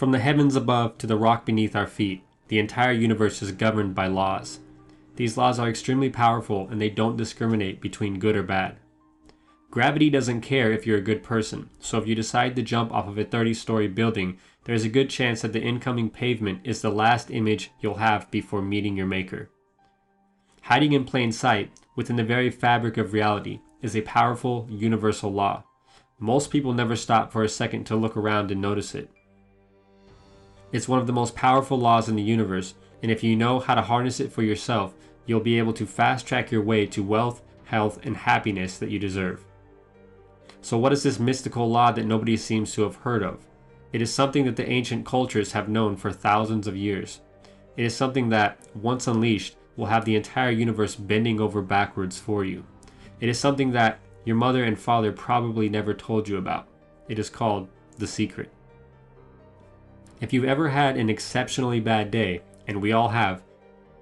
From the heavens above to the rock beneath our feet, the entire universe is governed by laws. These laws are extremely powerful and they don't discriminate between good or bad. Gravity doesn't care if you're a good person, so if you decide to jump off of a 30-story building, there's a good chance that the incoming pavement is the last image you'll have before meeting your maker. Hiding in plain sight, within the very fabric of reality, is a powerful, universal law. Most people never stop for a second to look around and notice it. It's one of the most powerful laws in the universe, and if you know how to harness it for yourself, you'll be able to fast-track your way to wealth, health, and happiness that you deserve. So what is this mystical law that nobody seems to have heard of? It is something that the ancient cultures have known for thousands of years. It is something that, once unleashed, will have the entire universe bending over backwards for you. It is something that your mother and father probably never told you about. It is called The Secret. If you've ever had an exceptionally bad day, and we all have,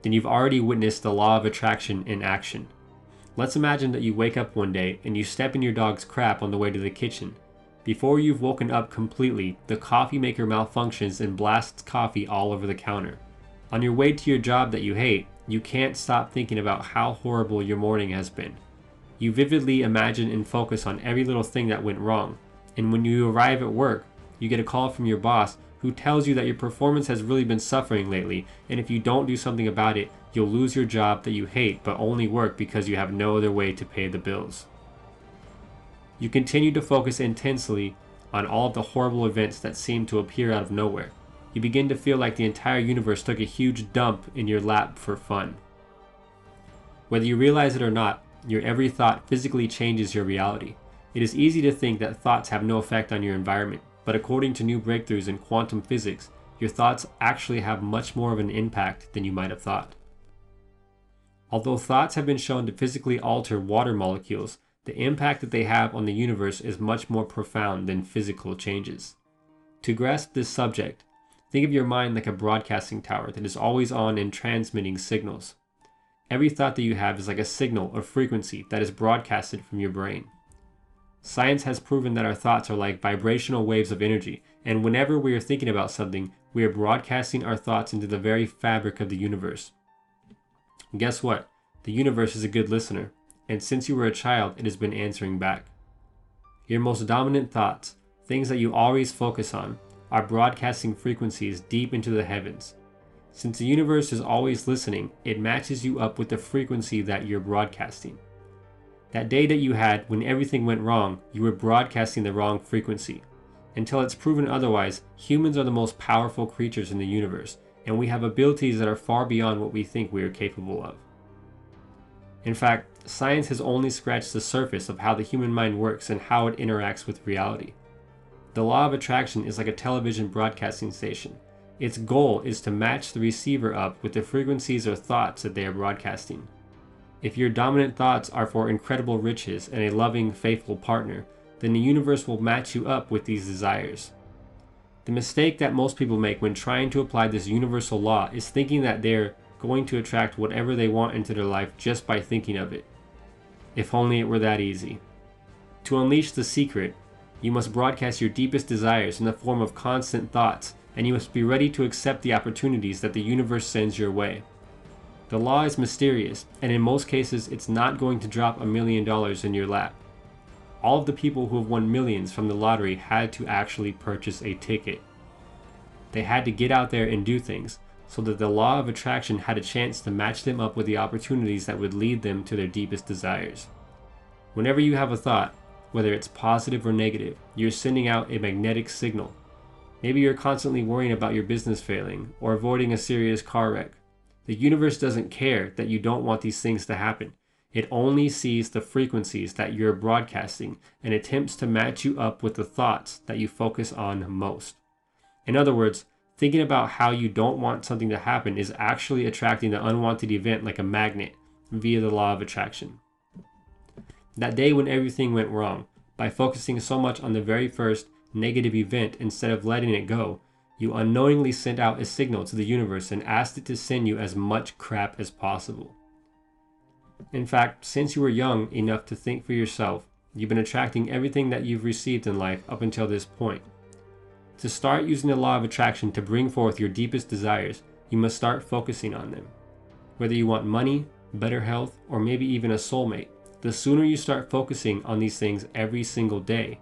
then you've already witnessed the law of attraction in action. Let's imagine that you wake up one day and you step in your dog's crap on the way to the kitchen. Before you've woken up completely, the coffee maker malfunctions and blasts coffee all over the counter. On your way to your job that you hate, you can't stop thinking about how horrible your morning has been. You vividly imagine and focus on every little thing that went wrong, and when you arrive at work, you get a call from your boss who tells you that your performance has really been suffering lately, and if you don't do something about it, you'll lose your job that you hate but only work because you have no other way to pay the bills. You continue to focus intensely on all of the horrible events that seem to appear out of nowhere. You begin to feel like the entire universe took a huge dump in your lap for fun. Whether you realize it or not, your every thought physically changes your reality. It is easy to think that thoughts have no effect on your environment. But according to new breakthroughs in quantum physics, your thoughts actually have much more of an impact than you might have thought. Although thoughts have been shown to physically alter water molecules, the impact that they have on the universe is much more profound than physical changes. To grasp this subject, think of your mind like a broadcasting tower that is always on and transmitting signals. Every thought that you have is like a signal or frequency that is broadcasted from your brain. Science has proven that our thoughts are like vibrational waves of energy, and whenever we are thinking about something, we are broadcasting our thoughts into the very fabric of the universe. And guess what? The universe is a good listener, and since you were a child, it has been answering back. Your most dominant thoughts, things that you always focus on, are broadcasting frequencies deep into the heavens. Since the universe is always listening, it matches you up with the frequency that you're broadcasting. That day that you had when everything went wrong, you were broadcasting the wrong frequency. Until it's proven otherwise, humans are the most powerful creatures in the universe, and we have abilities that are far beyond what we think we are capable of. In fact, science has only scratched the surface of how the human mind works and how it interacts with reality. The law of attraction is like a television broadcasting station. Its goal is to match the receiver up with the frequencies or thoughts that they are broadcasting. If your dominant thoughts are for incredible riches and a loving, faithful partner, then the universe will match you up with these desires. The mistake that most people make when trying to apply this universal law is thinking that they're going to attract whatever they want into their life just by thinking of it. If only it were that easy. To unleash the secret, you must broadcast your deepest desires in the form of constant thoughts, and you must be ready to accept the opportunities that the universe sends your way. The law is mysterious, and in most cases, it's not going to drop $1 million in your lap. All of the people who have won millions from the lottery had to actually purchase a ticket. They had to get out there and do things, so that the law of attraction had a chance to match them up with the opportunities that would lead them to their deepest desires. Whenever you have a thought, whether it's positive or negative, you're sending out a magnetic signal. Maybe you're constantly worrying about your business failing, or avoiding a serious car wreck. The universe doesn't care that you don't want these things to happen. It only sees the frequencies that you're broadcasting and attempts to match you up with the thoughts that you focus on most. In other words, thinking about how you don't want something to happen is actually attracting the unwanted event like a magnet via the law of attraction. That day when everything went wrong, by focusing so much on the very first negative event instead of letting it go, you unknowingly sent out a signal to the universe and asked it to send you as much crap as possible. In fact, since you were young enough to think for yourself, you've been attracting everything that you've received in life up until this point. To start using the law of attraction to bring forth your deepest desires, you must start focusing on them. Whether you want money, better health, or maybe even a soulmate, the sooner you start focusing on these things every single day,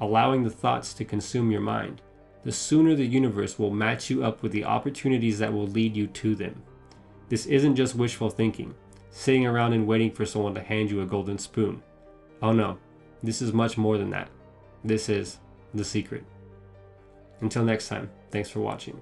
allowing the thoughts to consume your mind, the sooner the universe will match you up with the opportunities that will lead you to them. This isn't just wishful thinking, sitting around and waiting for someone to hand you a golden spoon. Oh no, this is much more than that. This is The Secret. Until next time, thanks for watching.